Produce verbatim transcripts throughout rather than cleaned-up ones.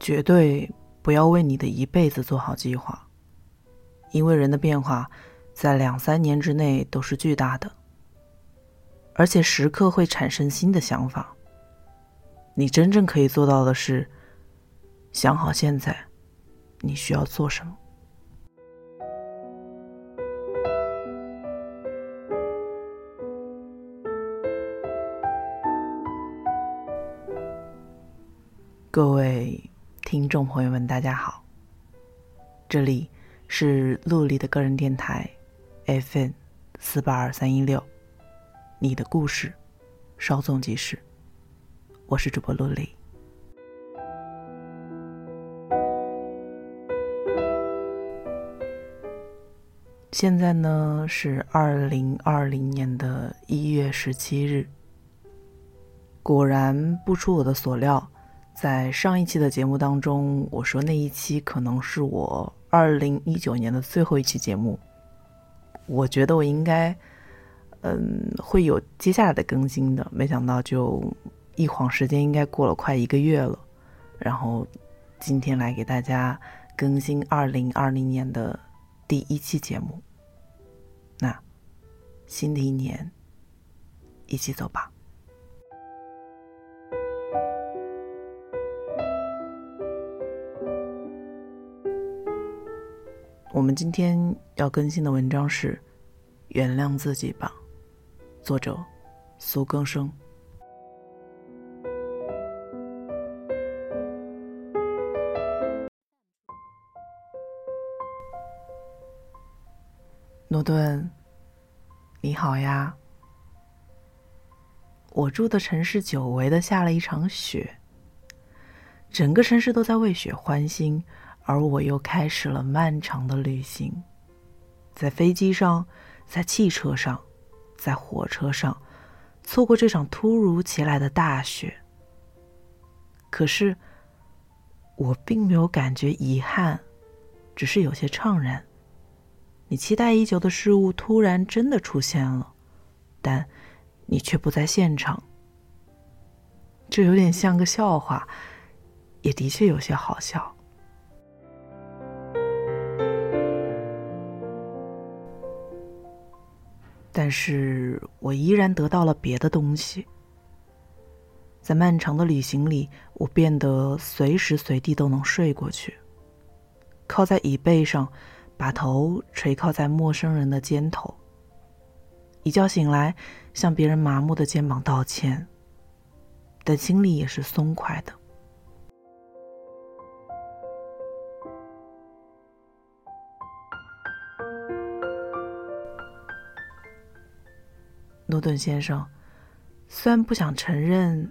绝对不要为你的一辈子做好计划，因为人的变化在两三年之内都是巨大的，而且时刻会产生新的想法。你真正可以做到的是，想好现在你需要做什么。各位听众朋友们，大家好，这里是陆离的个人电台 F M 四八二三一六，你的故事稍纵即逝，我是主播陆离。现在呢是二零二零年的一月十七日。果然不出我的所料，在上一期的节目当中，我说那一期可能是我二零一九年的最后一期节目。我觉得我应该，嗯，会有接下来的更新的。没想到就一晃时间，应该过了快一个月了。然后今天来给大家更新二零二零年的第一期节目。那新的一年，一起走吧。我们今天要更新的文章是《原谅自己吧》，作者苏更生。诺顿，你好呀。我住的城市久违的下了一场雪，整个城市都在为雪欢欣，而我又开始了漫长的旅行，在飞机上，在汽车上，在火车上，错过这场突如其来的大雪。可是，我并没有感觉遗憾，只是有些怅然。你期待已久的事物突然真的出现了，但你却不在现场。这有点像个笑话，也的确有些好笑。但是我依然得到了别的东西。在漫长的旅行里，我变得随时随地都能睡过去，靠在椅背上，把头垂靠在陌生人的肩头，一觉醒来向别人麻木的肩膀道歉，但心里也是松快的。诺顿先生，虽然不想承认，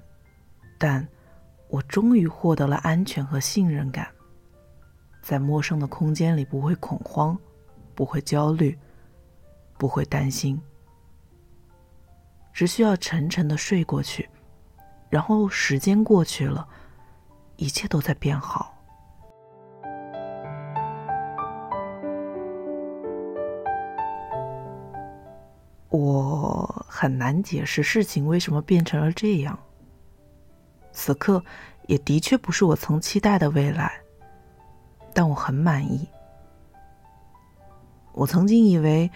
但我终于获得了安全和信任感。在陌生的空间里，不会恐慌，不会焦虑，不会担心，只需要沉沉的睡过去，然后时间过去了，一切都在变好。我很难解释事情为什么变成了这样。此刻也的确不是我曾期待的未来，但我很满意。我曾经以为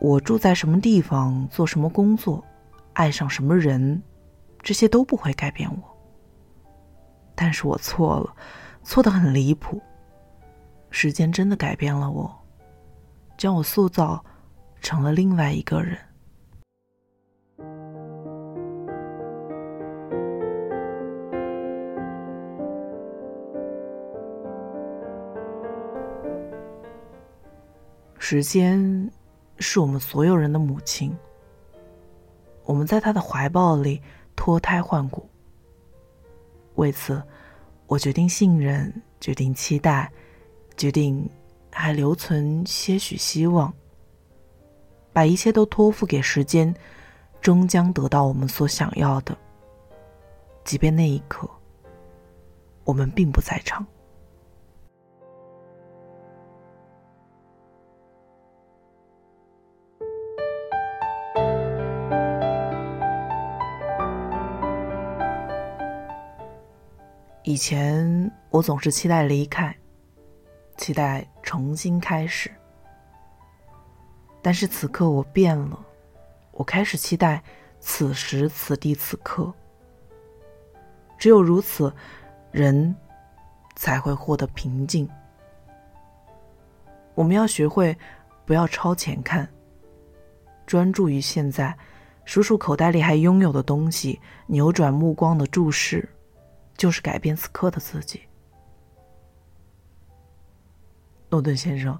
我住在什么地方，做什么工作，爱上什么人，这些都不会改变我。但是我错了，错得很离谱。时间真的改变了我，将我塑造成了另外一个人。时间是我们所有人的母亲，我们在她的怀抱里脱胎换骨。为此，我决定信任，决定期待，决定还留存些许希望，把一切都托付给时间，终将得到我们所想要的，即便那一刻，我们并不在场。以前我总是期待离开，期待重新开始，但是此刻我变了，我开始期待此时此地此刻。只有如此，人才会获得平静。我们要学会不要超前看，专注于现在，数数口袋里还拥有的东西，扭转目光的注视，就是改变此刻的自己。诺顿先生，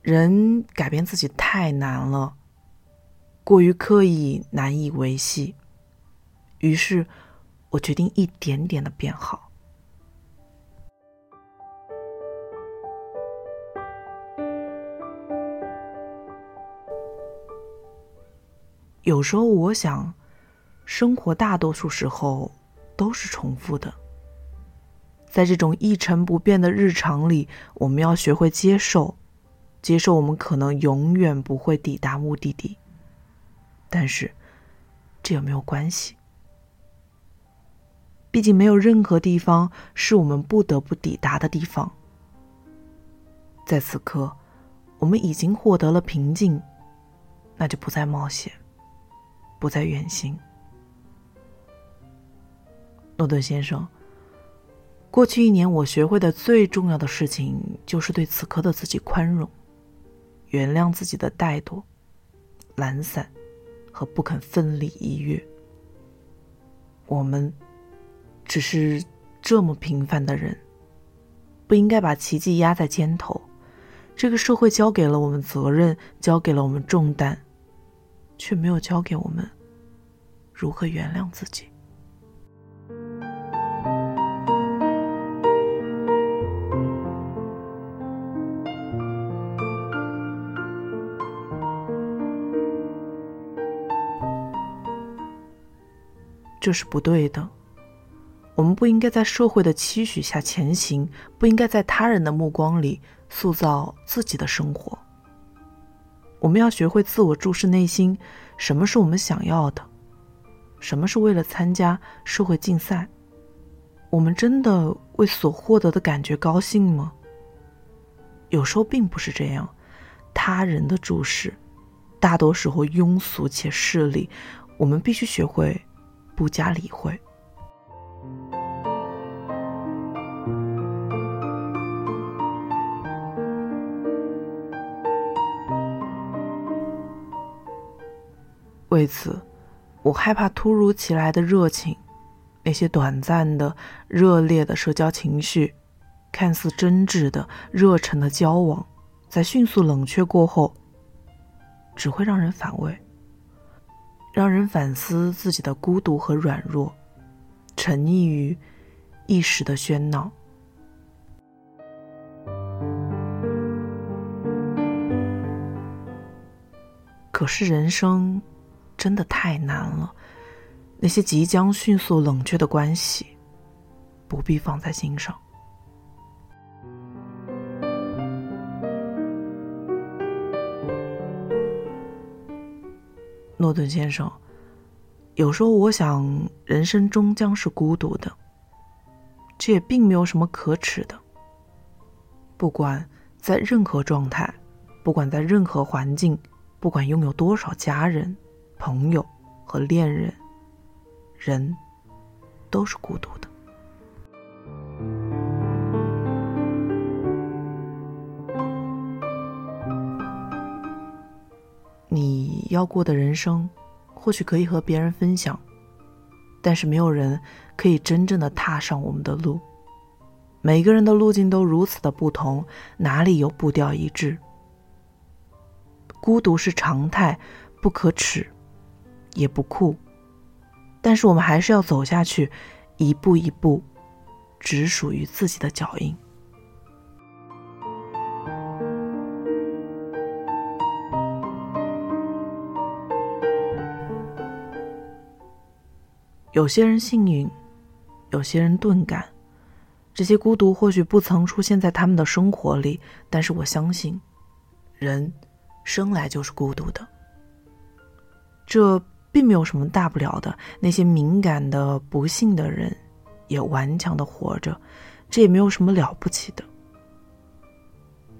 人改变自己太难了，过于刻意难以维系，于是我决定一点点的变好。有时候我想，生活大多数时候都是重复的。在这种一成不变的日常里，我们要学会接受，接受我们可能永远不会抵达目的地。但是，这也没有关系。毕竟没有任何地方是我们不得不抵达的地方。在此刻，我们已经获得了平静，那就不再冒险。不在远行。诺顿先生，过去一年我学会的最重要的事情就是对此刻的自己宽容，原谅自己的怠惰、懒散和不肯奋力一跃。我们只是这么平凡的人，不应该把奇迹压在肩头。这个社会交给了我们责任，交给了我们重担，却没有教给我们如何原谅自己。这是不对的，我们不应该在社会的期许下前行，不应该在他人的目光里塑造自己的生活。我们要学会自我注视内心，什么是我们想要的，什么是为了参加社会竞赛。我们真的为所获得的感觉高兴吗？有时候并不是这样，他人的注视大多时候庸俗且势利，我们必须学会不加理会。为此，我害怕突如其来的热情，那些短暂的、热烈的社交情绪，看似真挚的、热忱的交往，在迅速冷却过后，只会让人反胃，让人反思自己的孤独和软弱，沉溺于一时的喧闹。可是人生真的太难了，那些即将迅速冷却的关系，不必放在心上。诺顿先生，有时候我想，人生终将是孤独的，这也并没有什么可耻的。不管在任何状态，不管在任何环境，不管拥有多少家人朋友和恋人，人都是孤独的。你要过的人生，或许可以和别人分享，但是没有人可以真正的踏上我们的路。每个人的路径都如此的不同，哪里有步调一致？孤独是常态，不可耻也不酷，但是我们还是要走下去，一步一步，只属于自己的脚印。有些人幸运，有些人钝感，这些孤独或许不曾出现在他们的生活里，但是我相信，人生来就是孤独的。这并没有什么大不了的，那些敏感的、不幸的人，也顽强地活着，这也没有什么了不起的。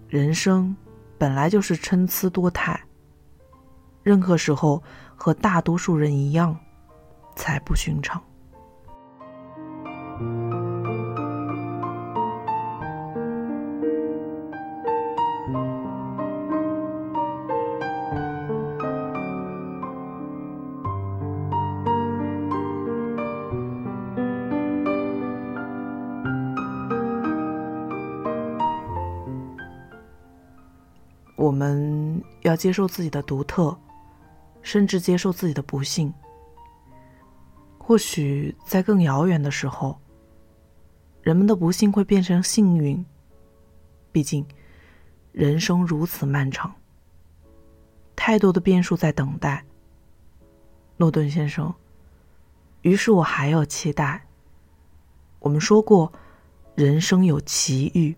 人生本来就是参差多态，任何时候和大多数人一样才不寻常。我们要接受自己的独特，甚至接受自己的不幸。或许在更遥远的时候，人们的不幸会变成幸运，毕竟人生如此漫长，太多的变数在等待。诺顿先生，于是我还有期待。我们说过，人生有奇遇，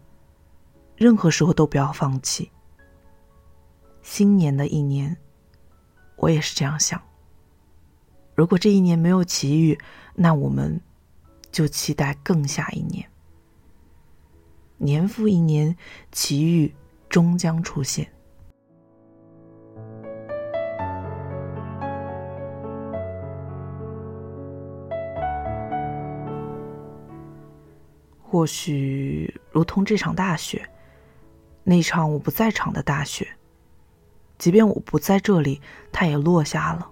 任何时候都不要放弃。新年的一年，我也是这样想。如果这一年没有奇遇，那我们就期待更下一年。年复一年，奇遇终将出现。或许如同这场大雪，那场我不在场的大雪，即便我不在这里，它也落下了。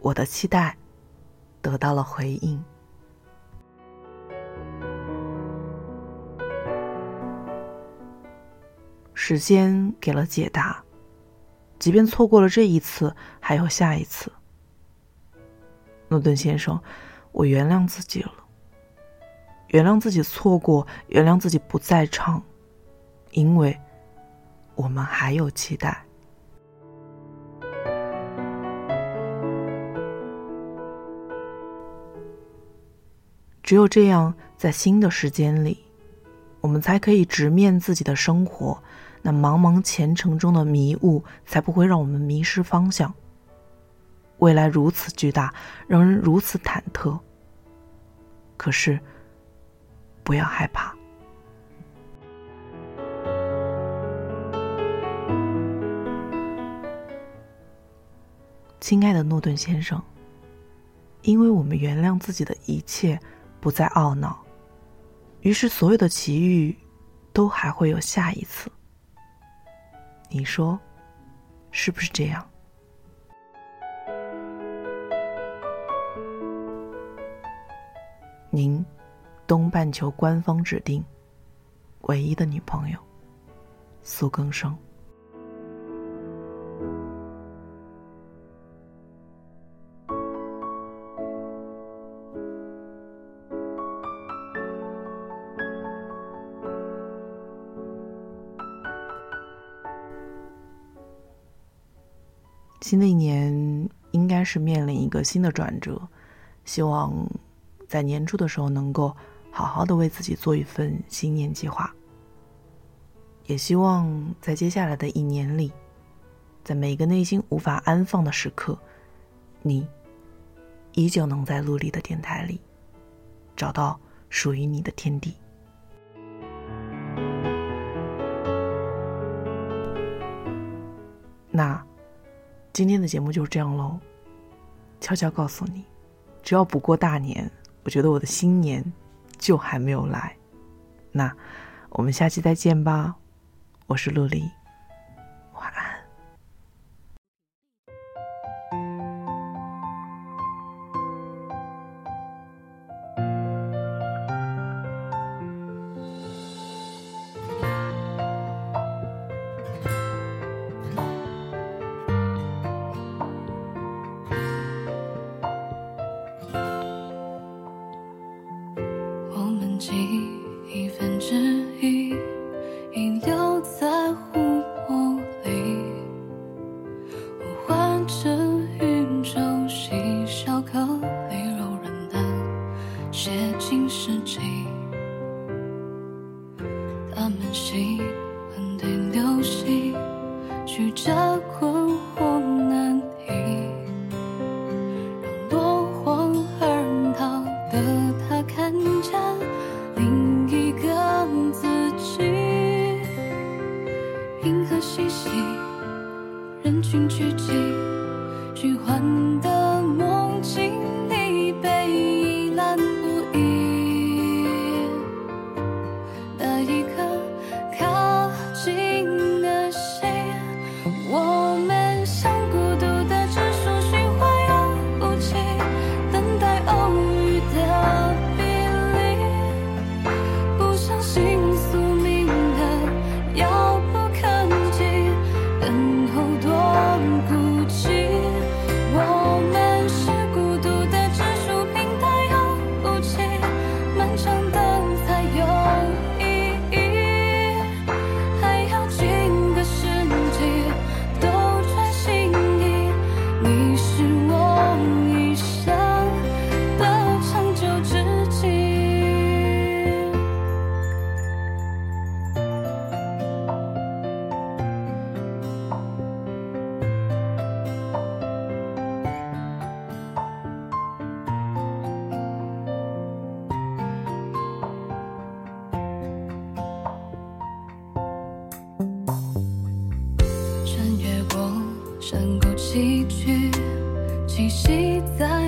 我的期待得到了回应。时间给了解答，即便错过了这一次，还有下一次。诺顿先生，我原谅自己了，原谅自己错过，原谅自己不在场，因为我们还有期待。只有这样，在新的时间里，我们才可以直面自己的生活，那茫茫前程中的迷雾才不会让我们迷失方向。未来如此巨大，让人如此忐忑，可是不要害怕。亲爱的诺顿先生，因为我们原谅自己的一切，不再懊恼，于是所有的奇遇都还会有下一次。你说是不是这样？您，东半球官方指定唯一的女朋友，苏更生。新的一年应该是面临一个新的转折，希望在年初的时候能够好好的为自己做一份新年计划，也希望在接下来的一年里，在每个内心无法安放的时刻，你依旧能在陆离的电台里找到属于你的天地。那今天的节目就是这样咯。悄悄告诉你，只要不过大年，我觉得我的新年就还没有来。那我们下期再见吧，我是陆离，晚安。一分之一遗留在湖泊里，呼唤着云洲细小颗粒，柔软的写进诗集。他们喜欢对流星曲折困惑难题，让落荒而逃的他看寻剧集，虚幻的梦境里被一览无遗。那一刻靠近了谁？我们像孤独的指数，循环又无期，等待偶遇的比例，不相信宿命的遥不可及，等候多孤寂。我们是孤独的指数，平淡又无奇，漫长的才有意义，还要近个世纪都穿新衣。你是我一生的长久之计。穿越过山谷崎岖，栖息在